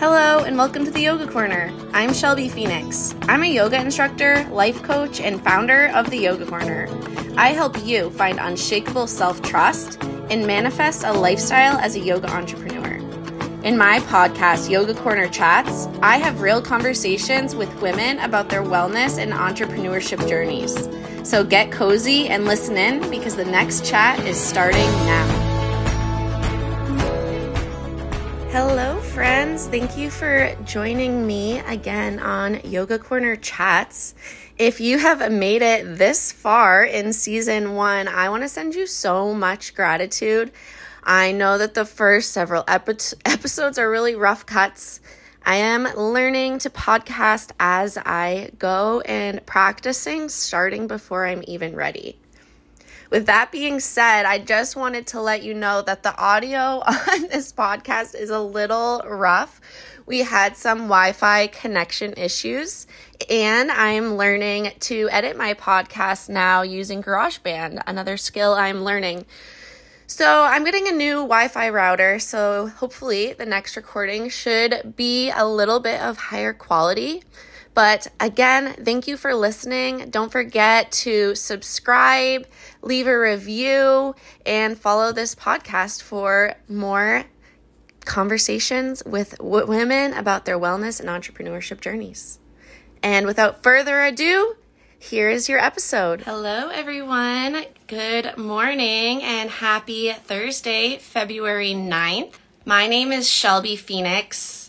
Hello, and welcome to the Yoga Corner. I'm Shelby Phoenix. I'm a yoga instructor, life coach, and founder of the Yoga Corner. I help you find unshakable self-trust and manifest a lifestyle as a yoga entrepreneur. In my podcast, Yoga Corner Chats, I have real conversations with women about their wellness and entrepreneurship journeys. So get cozy and listen in because the next chat is starting now. Hello friends, thank you for joining me again on Yoga Corner Chats. If you have made it this far in season one, I want to send you so much gratitude. I know that the first several episodes are really rough cuts. I am learning to podcast as I go and practicing starting before I'm even ready. With that being said, I just wanted to let you know that the audio on this podcast is a little rough. We had some Wi-Fi connection issues, and I'm learning to edit my podcast now using GarageBand, another skill I'm learning. So I'm getting a new Wi-Fi router, so hopefully the next recording should be a little bit of higher quality. But again, thank you for listening. Don't forget to subscribe, leave a review, and follow this podcast for more conversations with women about their wellness and entrepreneurship journeys. And without further ado, here is your episode. Hello, everyone. Good morning and happy Thursday, February 9th. My name is Shelby Phoenix.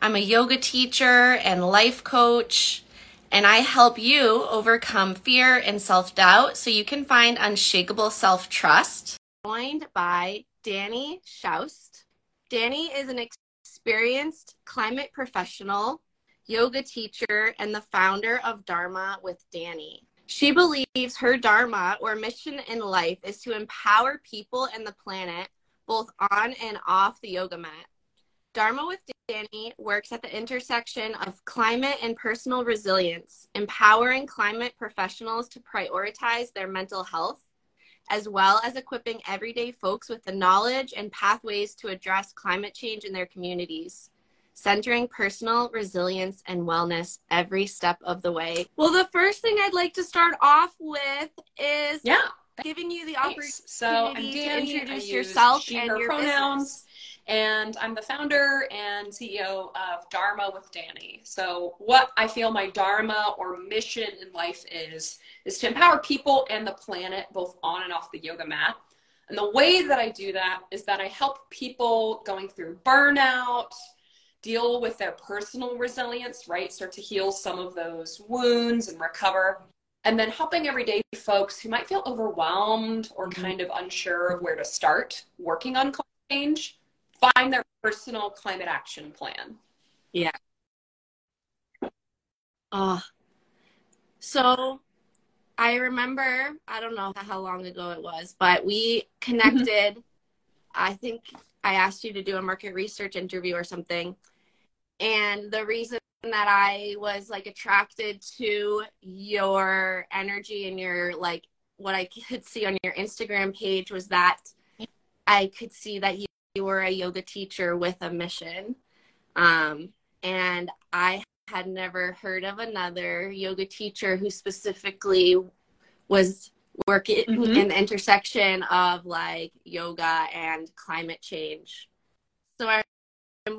I'm a yoga teacher and life coach, and I help you overcome fear and self-doubt so you can find unshakable self-trust. Joined by Danni Schaust. Danni is an experienced climate professional, yoga teacher, and the founder of Dharma with Danni. She believes her dharma or mission in life is to empower people and the planet, both on and off the yoga mat. Dharma with Danni works at the intersection of climate and personal resilience, empowering climate professionals to prioritize their mental health, as well as equipping everyday folks with the knowledge and pathways to address climate change in their communities, centering personal resilience and wellness every step of the way. Well, the first thing I'd like to start off with is giving you the opportunity to introduce yourself and your pronouns. Business. And I'm the founder and CEO of Dharma with Danni. So what I feel my dharma or mission in life is to empower people and the planet, both on and off the yoga mat. And the way that I do that is that I help people going through burnout, deal with their personal resilience, right? Start to heal some of those wounds and recover. And then helping everyday folks who might feel overwhelmed or kind of unsure of where to start working on climate change, find their personal climate action plan. Yeah. So I remember, I don't know how long ago it was, but we connected. I think I asked you to do a market research interview or something. And the reason that I was like attracted to your energy and your like what I could see on your Instagram page was that I could see that you were a yoga teacher with a mission, and I had never heard of another yoga teacher who specifically was working in the intersection of like yoga and climate change. So I'm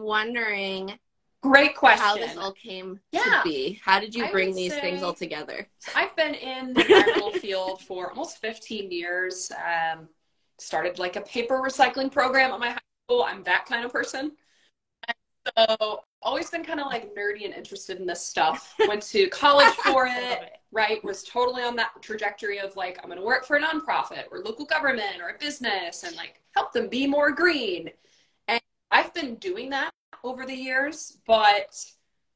wondering, great question, how this all came to be. How did you bring these things all together? I've been in the environmental field for almost 15 years. Started like a paper recycling program at my high school. I'm that kind of person. And so always been kind of like nerdy and interested in this stuff. Went to college for it, right? Was totally on that trajectory of like, I'm going to work for a nonprofit or local government or a business and like help them be more green. And I've been doing that over the years, but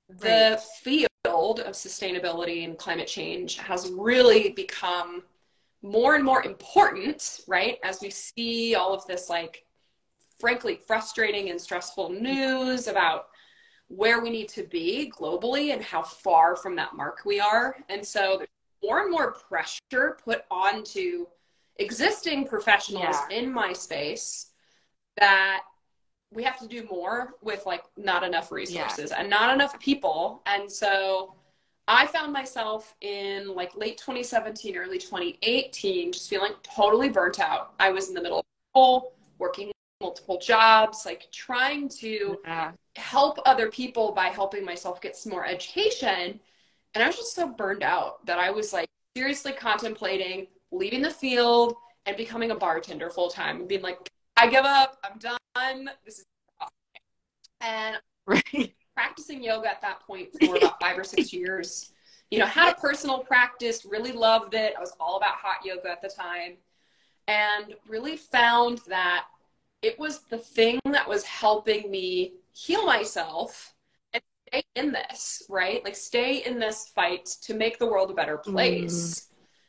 the field of sustainability and climate change has really become more and more important, right? As we see all of this, like, frankly, frustrating and stressful news about where we need to be globally and how far from that mark we are. And so there's more and more pressure put onto existing professionals in my space that we have to do more with like not enough resources and not enough people. And so I found myself in like late 2017, early 2018, just feeling totally burnt out. I was in the middle of school, working multiple jobs, like trying to help other people by helping myself get some more education. And I was just so burned out that I was like seriously contemplating leaving the field and becoming a bartender full time and being like, I give up, I'm done, this is awesome. And practicing yoga at that point for about 5 or 6 years, you know, had a personal practice, really loved it. I was all about hot yoga at the time and really found that it was the thing that was helping me heal myself and stay in this, right? Like stay in this fight to make the world a better place.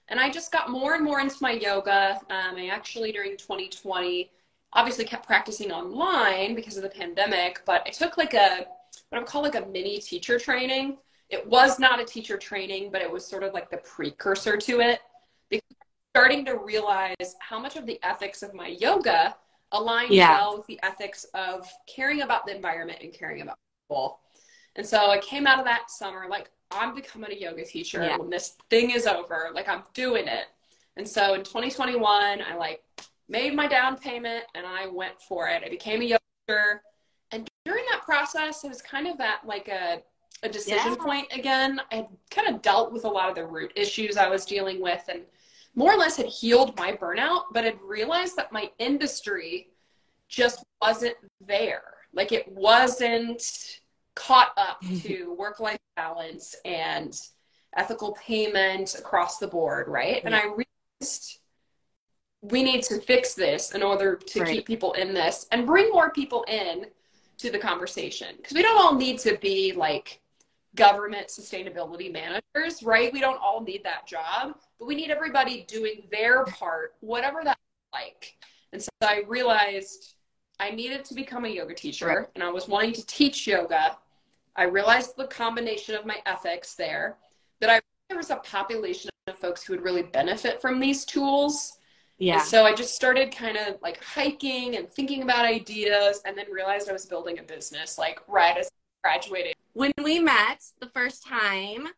And I just got more and more into my yoga. I actually, during 2020, obviously kept practicing online because of the pandemic, but I took like a, what I would call like a mini teacher training. It was not a teacher training, but it was sort of like the precursor to it, because I'm starting to realize how much of the ethics of my yoga aligned well with the ethics of caring about the environment and caring about people. And so I came out of that summer like, I'm becoming a yoga teacher when this thing is over, like I'm doing it. And so in 2021, I like made my down payment and I went for it. I became a yoga teacher. And during that process, it was kind of at like a decision point again. I had kind of dealt with a lot of the root issues I was dealing with and more or less had healed my burnout, but had realized that my industry just wasn't there. Like it wasn't caught up to work-life balance and ethical payment across the board, right? And I realized we need to fix this in order to keep people in this and bring more people in to the conversation. Because we don't all need to be like government sustainability managers, right? We don't all need that job, but we need everybody doing their part, whatever that's like. And so I realized I needed to become a yoga teacher and I was wanting to teach yoga. I realized the combination of my ethics there, that there was a population of folks who would really benefit from these tools. Yeah. And so I just started kind of like hiking and thinking about ideas, and then realized I was building a business, like right as I graduated. When we met the first time,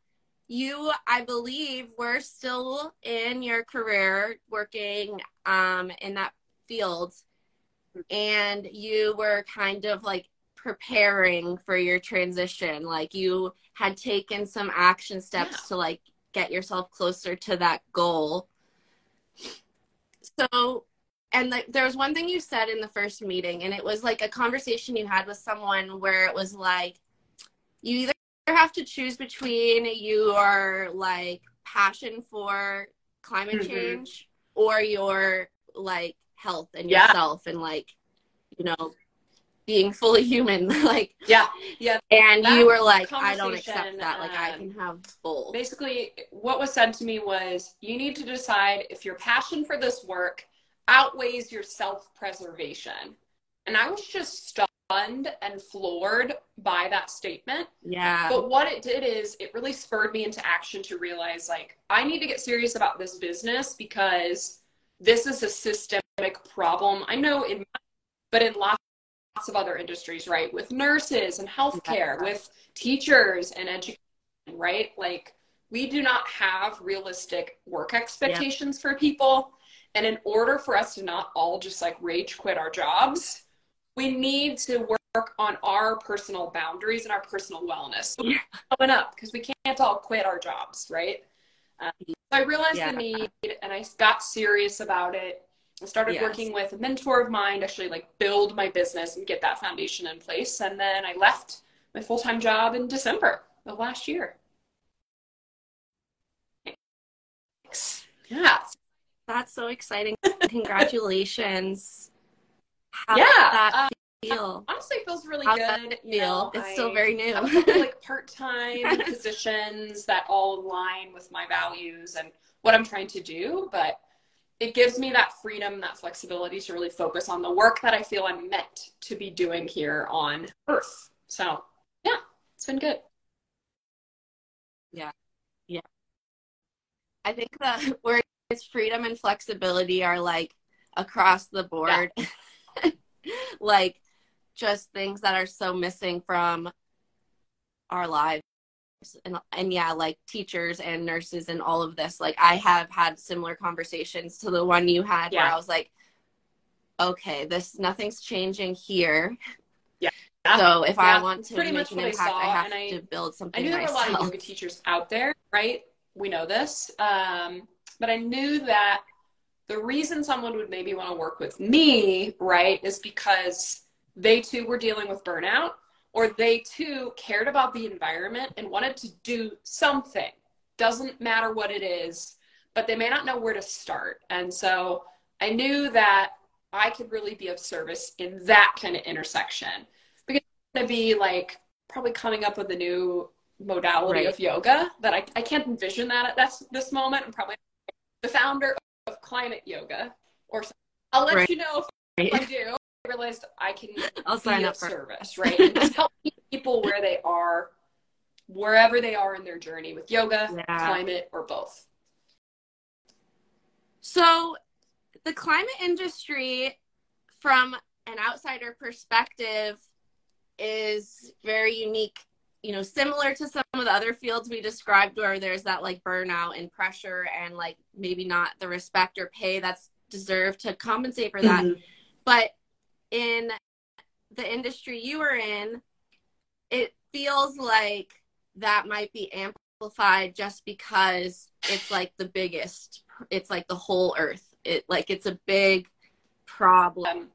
you, I believe, were still in your career working in that field, and you were kind of like preparing for your transition. Like you had taken some action steps to like get yourself closer to that goal. So, and like there was one thing you said in the first meeting, and it was like a conversation you had with someone where it was like, you either have to choose between your like passion for climate change or your like health and yourself and like, you know, being fully human. Like and that, you were like, I don't accept that, like I can have both. Basically what was said to me was, you need to decide if your passion for this work outweighs your self-preservation. And I was just stunned and floored by that statement. But what it did is it really spurred me into action to realize like, I need to get serious about this business, because this is a systemic problem. I know in my, but in lots of other industries, right? With nurses and healthcare, with teachers and education, right? Like we do not have realistic work expectations for people. And in order for us to not all just like rage quit our jobs, we need to work on our personal boundaries and our personal wellness. So we're coming up, because we can't all quit our jobs, right? So I realized the need, and I got serious about it. I started working with a mentor of mine to actually like build my business and get that foundation in place. And then I left my full-time job in December of last year. Yeah. That's so exciting. Congratulations. How did that feel? Honestly, it feels really good. You know, it's still very new. I was doing like part-time positions that all align with my values and what I'm trying to do, but it gives me that freedom, that flexibility to really focus on the work that I feel I'm meant to be doing here on earth. So yeah, it's been good. Yeah. Yeah. I think the words freedom and flexibility are like across the board. Like just things that are so missing from our lives. And yeah, like teachers and nurses and all of this, like I have had similar conversations to the one you had, yeah, where I was like, okay, this, nothing's changing here. Yeah. So if I want to make an impact, I have to build something myself. I knew there were a lot of yoga teachers out there, right? We know this. But I knew that the reason someone would maybe want to work with me, right, is because they too were dealing with burnout, or they too cared about the environment and wanted to do something. Doesn't matter what it is, but they may not know where to start. And so I knew that I could really be of service in that kind of intersection, because I'm going to be like probably coming up with a new modality, right, of yoga that I can't envision that at this moment. I'm probably the founder of climate yoga or something. I'll let right, you know if right, I do. I realized I can be of service, right? And just help people where they are, wherever they are in their journey with yoga, yeah, climate, or both. So the climate industry, from an outsider perspective, is very unique, you know, similar to some of the other fields we described where there's that like burnout and pressure and like maybe not the respect or pay that's deserved to compensate for that. Mm-hmm. But in the industry you were in, it feels like that might be amplified just because it's like the biggest, it's like the whole earth. It, like, it's a big problem.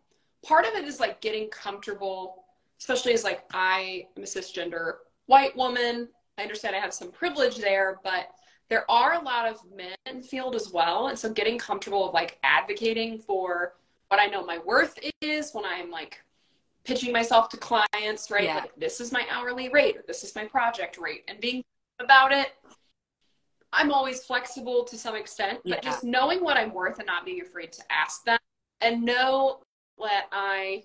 Part of it is like getting comfortable, especially as like I am a cisgender white woman. I understand I have some privilege there, but there are a lot of men in the field as well. And so getting comfortable of like advocating for what I know my worth is when I'm like pitching myself to clients, right? Yeah. Like, this is my hourly rate, or this is my project rate, and being about it. I'm always flexible to some extent, but yeah, just knowing what I'm worth and not being afraid to ask them, and know that I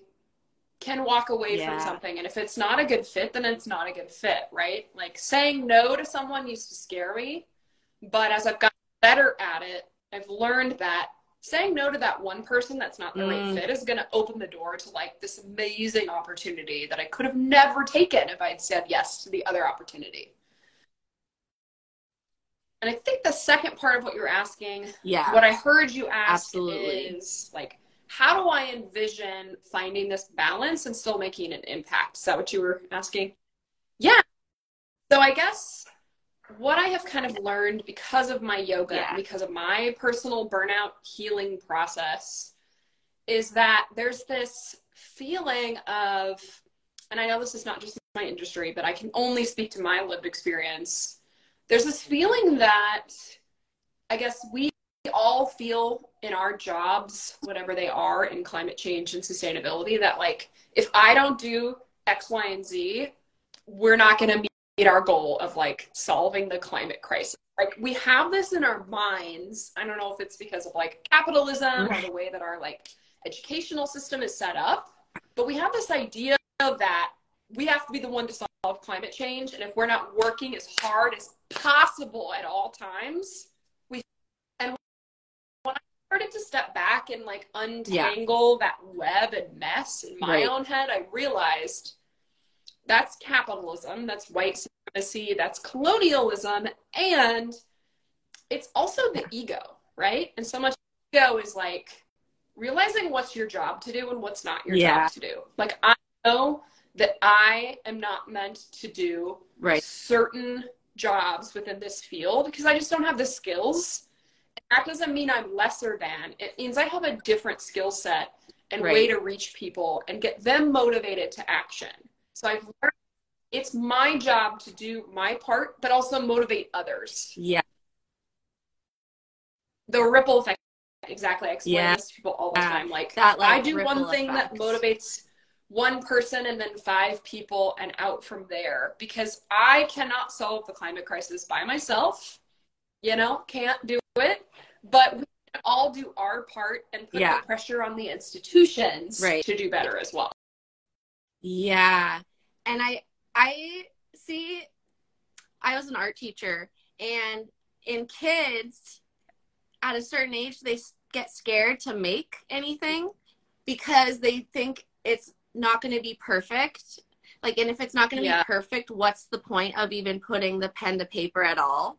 can walk away, yeah, from something. And if it's not a good fit, then it's not a good fit, right? Like saying no to someone used to scare me, but as I've gotten better at it, I've learned that saying no to that one person that's not the right fit is going to open the door to like this amazing opportunity that I could have never taken if I had said yes to the other opportunity. And I think the second part of what you're asking, yeah, what I heard you ask, absolutely, is like, how do I envision finding this balance and still making an impact? Is that what you were asking? Yeah. So I guess what I have kind of learned because of my yoga, yeah, and because of my personal burnout healing process, is that there's this feeling of, and I know this is not just my industry, but I can only speak to my lived experience. There's this feeling that I guess we all feel in our jobs, whatever they are, in climate change and sustainability, that like, if I don't do X, Y, and Z, we're not going to meet our goal of like solving the climate crisis. Like, we have this in our minds. I don't know if it's because of like capitalism or the way that our like educational system is set up, but we have this idea that we have to be the one to solve climate change. And if we're not working as hard as possible at all times, and when I started to step back and like untangle, yeah, that web and mess in my, right, own head, I realized that's capitalism, that's white supremacy, that's colonialism. And it's also the ego, right? And so much ego is like realizing what's your job to do and what's not your, yeah, job to do. Like, I know that I am not meant to do, right, certain jobs within this field because I just don't have the skills. And that doesn't mean I'm lesser than. It means I have a different skill set and, right, way to reach people and get them motivated to action. So I've learned it's my job to do my part, but also motivate others. Yeah. The ripple effect. Exactly. I explain, yeah, this to people all the, yeah, time. Like I do one thing effect that motivates one person and then five people and out from there, because I cannot solve the climate crisis by myself, you know, can't do it, but we can all do our part and put, yeah, the pressure on the institutions, right, to do better as well. Yeah. And I see, I was an art teacher, and in kids at a certain age, they get scared to make anything because they think it's not going to be perfect. Like, and if it's not going to be perfect, what's the point of even putting the pen to paper at all?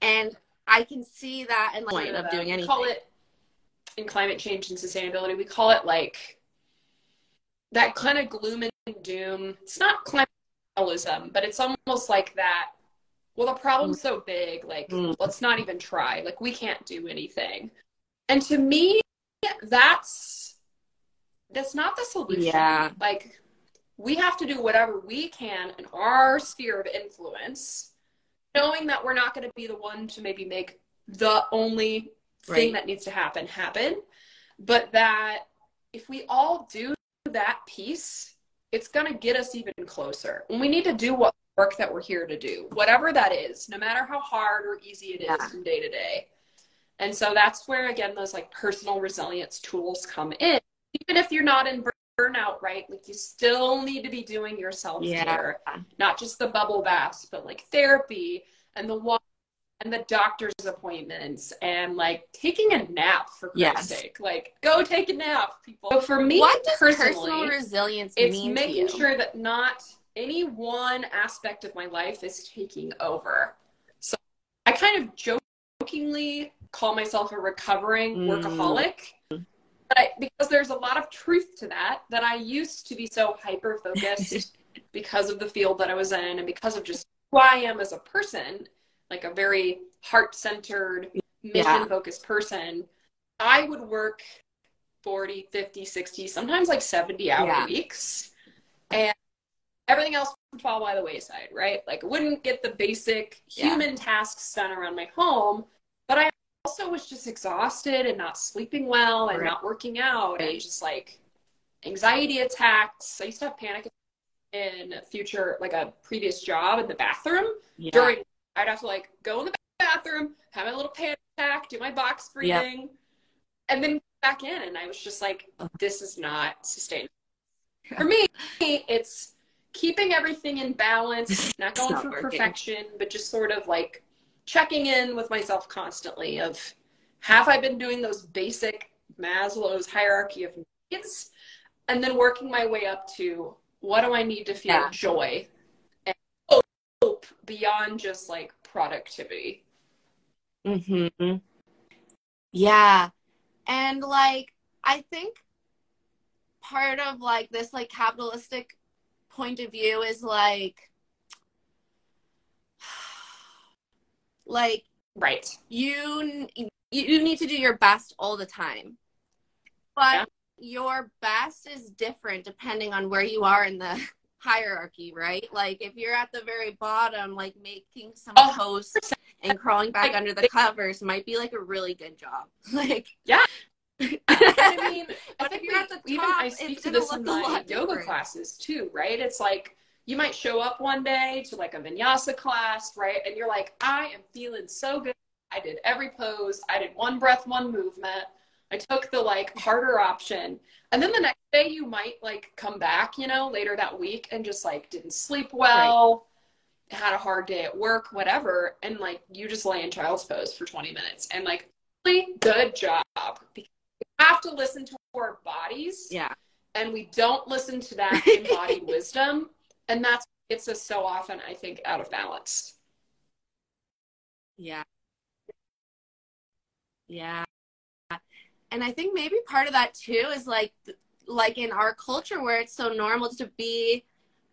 And I can see that in the point of doing anything. We call it, in climate change and sustainability, we call it like that kind of gloom and doom. It's not climatism, but it's almost like that. Well, the problem's so big, like, let's not even try. Like, we can't do anything. And to me, that's not the solution. Yeah. Like, we have to do whatever we can in our sphere of influence, knowing that we're not going to be the one to maybe make the only thing that needs to happen. But that if we all do that piece, it's going to get us even closer. And we need to do what work that we're here to do, whatever that is, no matter how hard or easy it is from day to day. And so that's where, again, those like personal resilience tools come in. Even if you're not in burnout, right? Like, you still need to be doing yourself care, not just the bubble baths, but like therapy and the walk and the doctor's appointments and like taking a nap, for Christ's sake. Like, go take a nap, people. But for me, what does personal resilience mean? It's making sure that not any one aspect of my life is taking over. So I kind of jokingly call myself a recovering workaholic, but because there's a lot of truth to that I used to be so hyper-focused because of the field that I was in and because of just who I am as a person, like a very heart-centered, mission-focused person. I would work 40, 50, 60, sometimes like 70-hour weeks. And everything else would fall by the wayside, right? Like, I wouldn't get the basic human tasks done around my home, but I also was just exhausted and not sleeping well and not working out and just like anxiety attacks. I used to have panic attacks in a previous job in the bathroom. I'd have to like go in the bathroom, have my little panic attack, do my box breathing, and then back in. And I was just like, this is not sustainable. For me, it's keeping everything in balance, not going for perfection, but just sort of like checking in with myself constantly of, have I been doing those basic Maslow's hierarchy of needs? And then working my way up to, what do I need to feel joy and hope beyond just like productivity? Mm-hmm. Yeah. And like, I think part of like this like capitalistic point of view is like you need to do your best all the time, but your best is different depending on where you are in the hierarchy, right? Like, if you're at the very bottom, like making some posts and crawling back under the covers might be like a really good job, like I mean, but if you're at the top, even I speak to this in my yoga classes too, right? It's like, you might show up one day to like a vinyasa class, right? And you're like, I am feeling so good. I did every pose. I did one breath, one movement. I took the like harder option. And then the next day you might like come back, you know, later that week and just like didn't sleep well, had a hard day at work, whatever. And like, you just lay in child's pose for 20 minutes and like, really good job. Have to listen to our bodies, and we don't listen to that embodied wisdom, and that's what gets us so often, I think, out of balance. And I think maybe part of that too is like in our culture where it's so normal to be,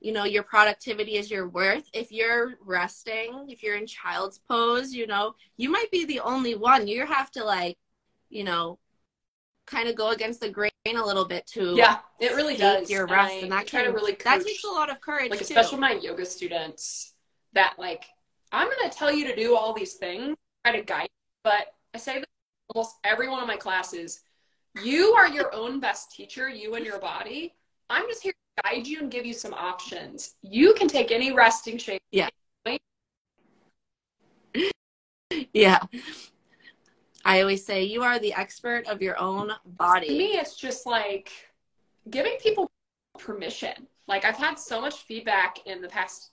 you know, your productivity is your worth. If you're resting, if you're in child's pose, you know, you might be the only one. You have to, like, you know, kind of go against the grain a little bit to it really does your rest, and that kind of really that takes a lot of courage, like, especially my yoga students, that like, I'm gonna tell you to do all these things, try to guide you, but I say this in almost every one of my classes, you are your own best teacher, you and your body. I'm just here to guide you and give you some options. You can take any resting shape. I always say, you are the expert of your own body. To me, it's just like giving people permission. Like, I've had so much feedback in the past,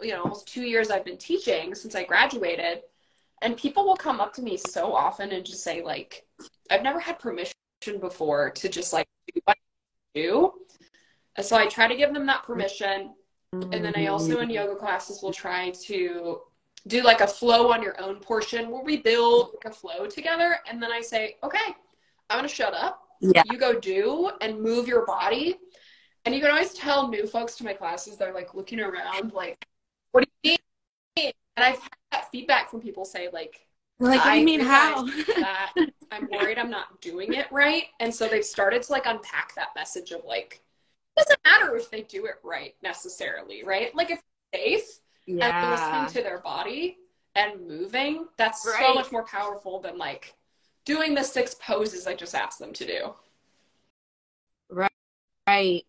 you know, almost 2 years I've been teaching since I graduated. And people will come up to me so often and just say, like, I've never had permission before to just like do what I do. So I try to give them that permission. And then I also in yoga classes will try to do like a flow on your own portion. We'll rebuild like a flow together. And then I say, okay, I'm going to shut up. Yeah. You go do and move your body. And you can always tell new folks to my classes, they're like looking around like, what do you mean? And I've had that feedback from people say like I mean how? That I'm worried I'm not doing it right. And so they've started to like unpack that message of like, it doesn't matter if they do it right necessarily, right? Like if they're safe and listening to their body and moving, that's so much more powerful than like doing the 6 poses I just asked them to do. Right.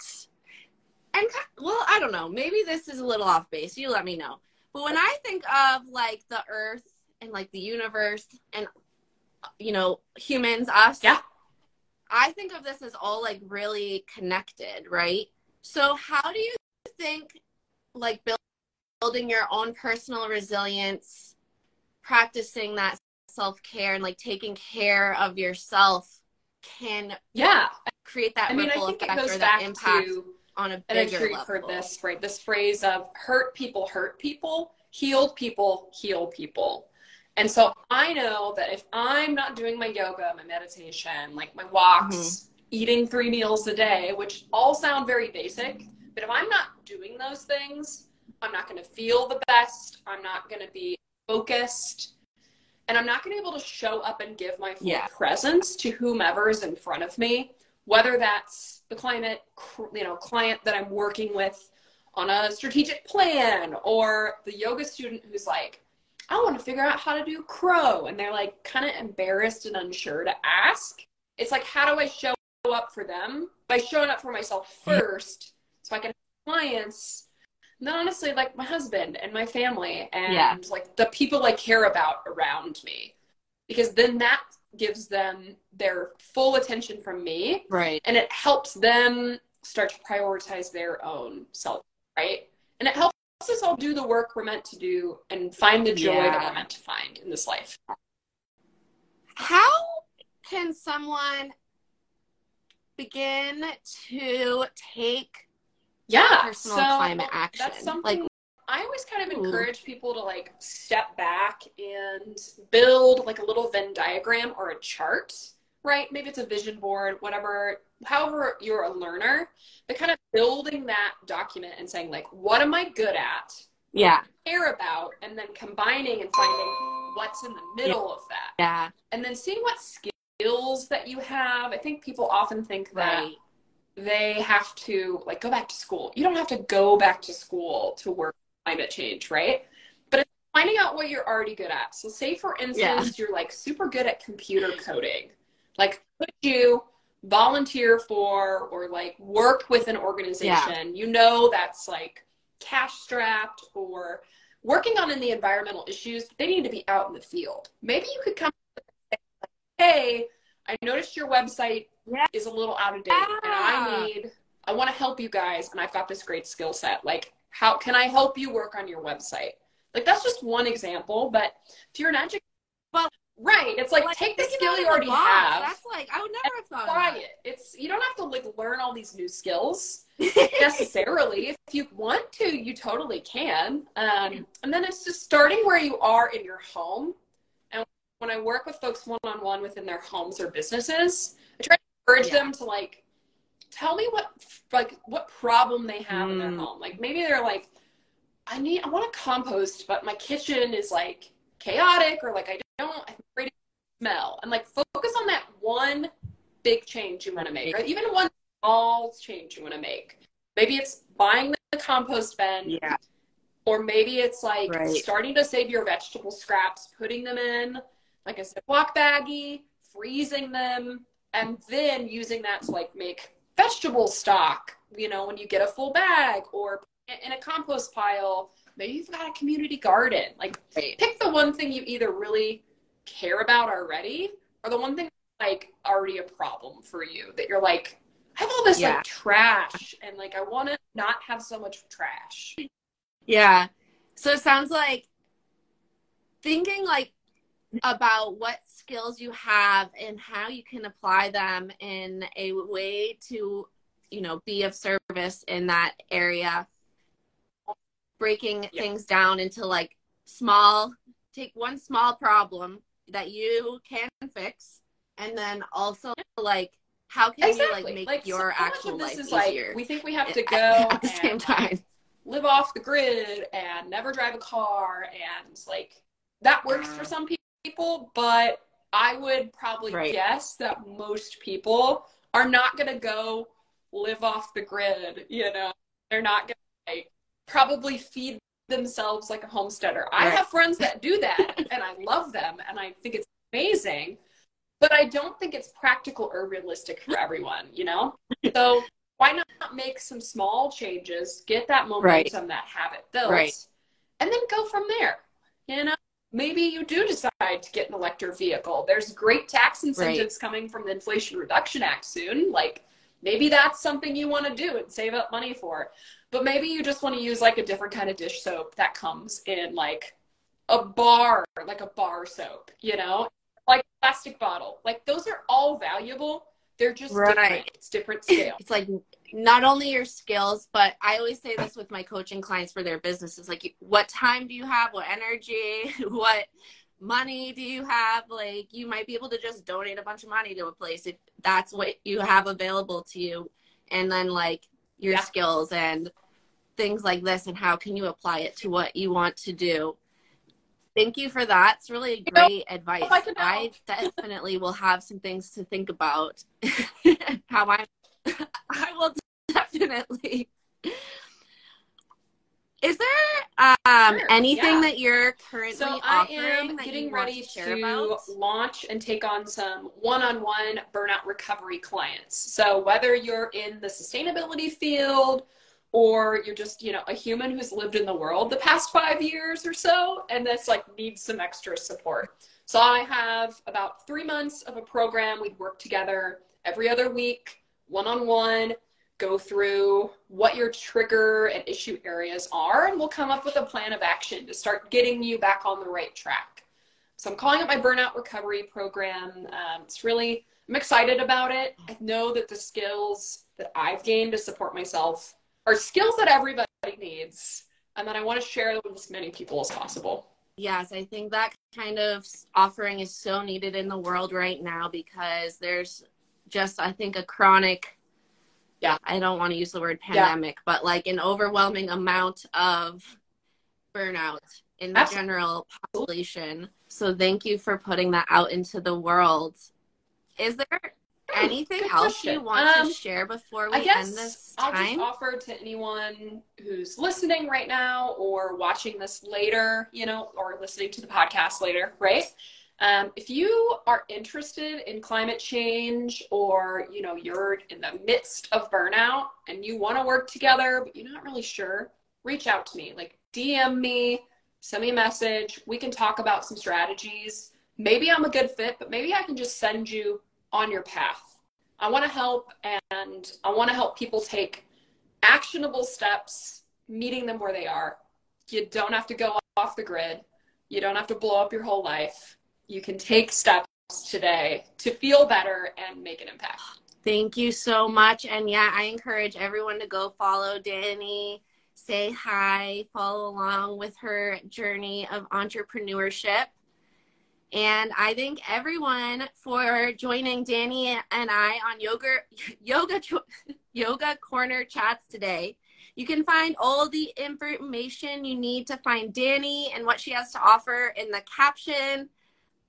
And well, I don't know. Maybe this is a little off base. You let me know. But when I think of like the earth and like the universe and, you know, humans, us, I think of this as all like really connected, right? So how do you think like building your own personal resilience, practicing that self-care and like taking care of yourself can create that ripple effect or that impact on a bigger level? And I'm sure you've heard this, right? This phrase of hurt people, healed people, heal people. And so I know that if I'm not doing my yoga, my meditation, like my walks, eating 3 meals a day, which all sound very basic, but if I'm not doing those things, I'm not going to feel the best. I'm not going to be focused. And I'm not going to be able to show up and give my full presence to whomever is in front of me, whether that's the client that I'm working with on a strategic plan or the yoga student who's like, I want to figure out how to do crow. And they're like kind of embarrassed and unsure to ask. It's like, how do I show up for them? By showing up for myself first so I can have clients. And then honestly, like my husband and my family and like the people I care about around me, because then that gives them their full attention from me. Right. And it helps them start to prioritize their own self. Right. And it helps us all do the work we're meant to do and find the joy that we're meant to find in this life. How can someone begin to take personal climate action? That's something like, I always kind of encourage people to like step back and build like a little Venn diagram or a chart, right? Maybe it's a vision board, whatever, however you're a learner, but kind of building that document and saying like, what am I good at? Yeah. Care about, and then combining and finding what's in the middle of that. Yeah. And then seeing what skills that you have. I think people often think that they have to like go back to school. You don't have to go back to school to work on climate change, right? But it's finding out what you're already good at. So say for instance, you're like super good at computer coding. Like could you volunteer for or like work with an organization you know that's like cash strapped or working on in the environmental issues? They need to be out in the field. Maybe you could come and say, hey, I noticed your website is a little out of date and I want to help you guys and I've got this great skill set. Like how can I help you work on your website? Like that's just one example, but if you're an educator, right. It's like take the skill you already have. That's like, I would never have thought of that. It's, you don't have to like learn all these new skills necessarily. If you want to, you totally can. And then it's just starting where you are in your home. And when I work with folks one-on-one within their homes or businesses, I try to encourage them to like, tell me what problem they have in their home. Like maybe they're like, I want to compost, but my kitchen is like chaotic or like, I'm afraid of smell. And like focus on that one big change you want to make, or even one small change you want to make. Maybe it's buying the compost bin, or maybe it's like starting to save your vegetable scraps, putting them in like a Ziploc baggie, freezing them, and then using that to like make vegetable stock, you know, when you get a full bag, or in a compost pile. Maybe you've got a community garden. Like pick the one thing you either really care about already, or the one thing like already a problem for you that you're like, I have all this like trash and like I want to not have so much trash. Yeah. So it sounds like thinking like about what skills you have and how you can apply them in a way to you know, be of service in that area. Breaking things down into like small, take one small problem that you can fix, and then also like how can you like make your actual life easier? Like, we think we have to go at the same time, live off the grid and never drive a car, and like that works for some people, but I would probably guess that most people are not going to go live off the grid, you know. They're not going to like probably feed themselves like a homesteader. I have friends that do that and I love them and I think it's amazing, but I don't think it's practical or realistic for everyone, you know? So why not make some small changes, get that momentum, that habit built, and then go from there, you know? Maybe you do decide to get an electric vehicle. There's great tax incentives coming from the Inflation Reduction Act soon. Like, maybe that's something you want to do and save up money for. But maybe you just want to use like a different kind of dish soap that comes in like a bar, like a bar soap, you know, like a plastic bottle. Like, those are all valuable. They're just different. It's different scale. It's like not only your skills, but I always say this with my coaching clients for their businesses. Like, what time do you have? What energy? What money do you have? Like, you might be able to just donate a bunch of money to a place if that's what you have available to you. And then like your skills and things like this, and how can you apply it to what you want to do? Thank you for that. It's really great advice. I definitely will have some things to think about. I will definitely. Is there anything that you're currently offering? I am getting ready to launch and take on some one-on-one burnout recovery clients. So whether you're in the sustainability field, or you're just, you know, a human who's lived in the world the past 5 years or so, and that's like needs some extra support. So I have about 3 months of a program. We'd work together every other week, one-on-one, go through what your trigger and issue areas are, and we'll come up with a plan of action to start getting you back on the right track. So I'm calling it my burnout recovery program. It's really, I'm excited about it. I know that the skills that I've gained to support myself are skills that everybody needs, and that I want to share with as many people as possible. Yes, I think that kind of offering is so needed in the world right now, because there's just, I think, a chronic, I don't want to use the word pandemic, but like an overwhelming amount of burnout in the general population. So thank you for putting that out into the world. Is there anything else you want to share before we end this time? I'll just offer to anyone who's listening right now, or watching this later, you know, or listening to the podcast later, right? If you are interested in climate change, or, you know, you're in the midst of burnout and you want to work together, but you're not really sure, reach out to me. Like, DM me, send me a message. We can talk about some strategies. Maybe I'm a good fit, but maybe I can just send you on your path. I want to help, and I want to help people take actionable steps, meeting them where they are. You don't have to go off the grid. You don't have to blow up your whole life. You can take steps today to feel better and make an impact. Thank you so much. And yeah, I encourage everyone to go follow Danni, say hi, follow along with her journey of entrepreneurship. And I thank everyone for joining Danni and I on Yoga Corner Chats today. You can find all the information you need to find Danni and what she has to offer in the caption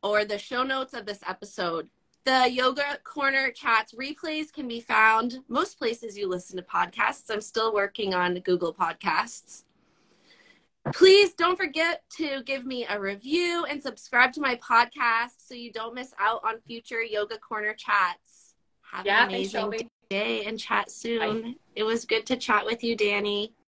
or the show notes of this episode. The Yoga Corner Chats replays can be found most places you listen to podcasts. I'm still working on Google Podcasts. Please don't forget to give me a review and subscribe to my podcast so you don't miss out on future Yoga Corner Chats. Have an amazing day and chat soon. It was good to chat with you, Danni.